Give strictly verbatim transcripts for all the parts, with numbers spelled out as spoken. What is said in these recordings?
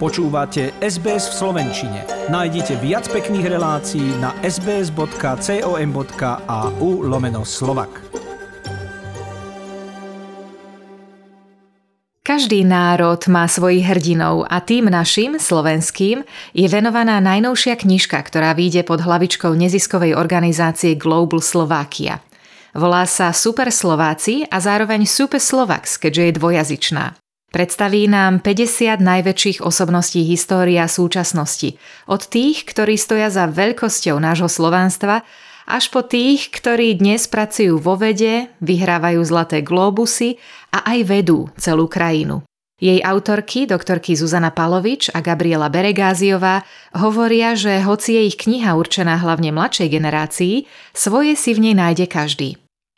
Počúvate es bé es v slovenčine. Nájdite viac pekných relácií na sbs.com.au lomeno Slovak. Každý národ má svojich hrdinov a tým našim, slovenským, je venovaná najnovšia knižka, ktorá vyjde pod hlavičkou neziskovej organizácie Global Slovakia. Volá sa Super Slováci a zároveň Super Slovaks, keďže je dvojazyčná. Predstaví nám päťdesiat najväčších osobností histórie a súčasnosti. Od tých, ktorí stoja za veľkosťou nášho slovanstva, až po tých, ktorí dnes pracujú vo vede, vyhrávajú zlaté glóbusy a aj vedú celú krajinu. Jej autorky, doktorky Zuzana Palovič a Gabriela Beregházyová, hovoria, že hoci je ich kniha určená hlavne mladšej generácii, svoje si v nej nájde každý.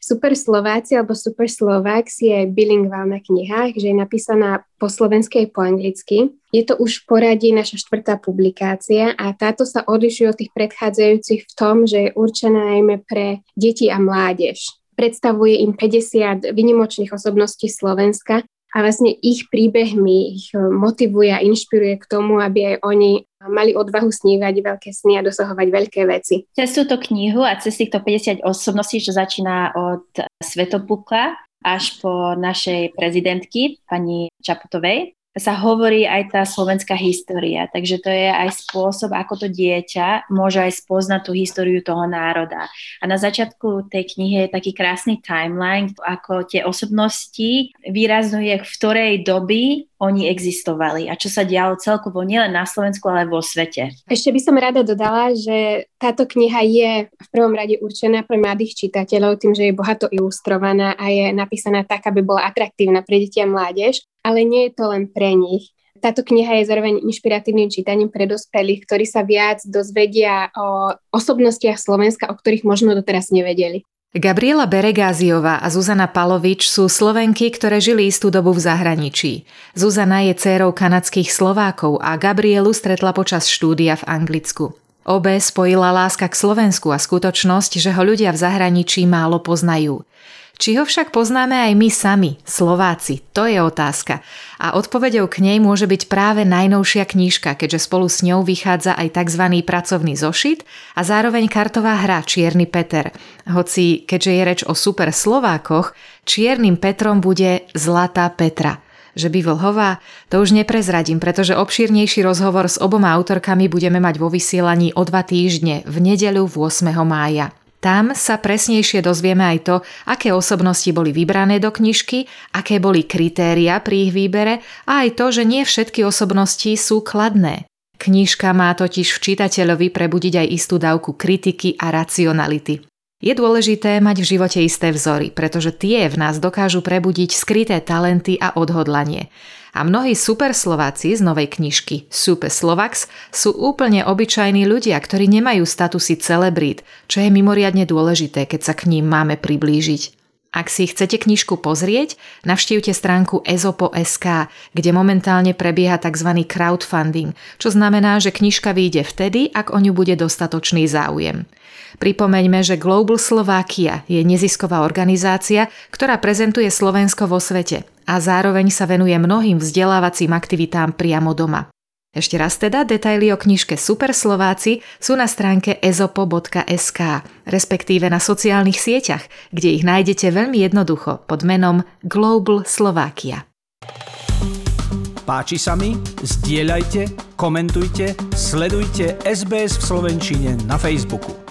Super Slováci alebo Super Slovaks je bilingválna kniha, že je napísaná po slovensky a po anglicky. Je to už v poradí naša štvrtá publikácia a táto sa odlišuje od tých predchádzajúcich v tom, že je určená najmä pre deti a mládež. Predstavuje im päťdesiat výnimočných osobností Slovenska a vlastne ich príbehmi ich motivuje a inšpiruje k tomu, aby aj oni mali odvahu snívať veľké sny a dosahovať veľké veci. Cez túto knihu a cez týchto päťdesiat osobností, čo začína od Svetopukla až po našej prezidentky, pani Čaputovej, sa hovorí aj tá slovenská história. Takže to je aj spôsob, ako to dieťa môže aj spoznať tú históriu toho národa. A na začiatku tej knihy je taký krásny timeline, ako tie osobnosti výraznuje, v ktorej doby oni existovali a čo sa dialo celkovo nielen na Slovensku, ale vo svete. Ešte by som rada dodala, že táto kniha je v prvom rade určená pre mladých čitateľov tým, že je bohato ilustrovaná a je napísaná tak, aby bola atraktívna pre deti a mládež, ale nie je to len pre nich. Táto kniha je zároveň inšpiratívnym čítaním pre dospelých, ktorí sa viac dozvedia o osobnostiach Slovenska, o ktorých možno doteraz nevedeli. Gabriela Beregházyová a Zuzana Palovič sú Slovenky, ktoré žili istú dobu v zahraničí. Zuzana je dcérou kanadských Slovákov a Gabrielu stretla počas štúdia v Anglicku. Obe spojila láska k Slovensku a skutočnosť, že ho ľudia v zahraničí málo poznajú. Či ho však poznáme aj my sami, Slováci, to je otázka. A odpoveďou k nej môže byť práve najnovšia knižka, keďže spolu s ňou vychádza aj tzv. Pracovný zošit a zároveň kartová hra Čierny Peter. Hoci, keďže je reč o Super Slovákoch, Čiernym Petrom bude Zlatá Petra. Že by Vlhová? To už neprezradím, pretože obšírnejší rozhovor s oboma autorkami budeme mať vo vysielaní o dva týždne, v nedeľu ôsmeho mája. Tam sa presnejšie dozvieme aj to, aké osobnosti boli vybrané do knižky, aké boli kritéria pri ich výbere a aj to, že nie všetky osobnosti sú kladné. Knižka má totiž v čitateľovi prebudiť aj istú dávku kritiky a racionality. Je dôležité mať v živote isté vzory, pretože tie v nás dokážu prebudiť skryté talenty a odhodlanie. A mnohí Super Slováci z novej knižky Super Slovaks sú úplne obyčajní ľudia, ktorí nemajú statusy celebrít, čo je mimoriadne dôležité, keď sa k ním máme priblížiť. Ak si chcete knižku pozrieť, navštívte stránku ezopo bodka es ká, kde momentálne prebieha tzv. Crowdfunding, čo znamená, že knižka vyjde vtedy, ak o ňu bude dostatočný záujem. Pripomeňme, že Global Slovakia je nezisková organizácia, ktorá prezentuje Slovensko vo svete a zároveň sa venuje mnohým vzdelávacím aktivitám priamo doma. Ešte raz teda, detaily o knižke Super Slováci sú na stránke ezopo bodka es ká, respektíve na sociálnych sieťach, kde ich nájdete veľmi jednoducho pod menom Global Slovakia. Páči sa mi? Zdieľajte, komentujte, sledujte es bé es v slovenčine na Facebooku.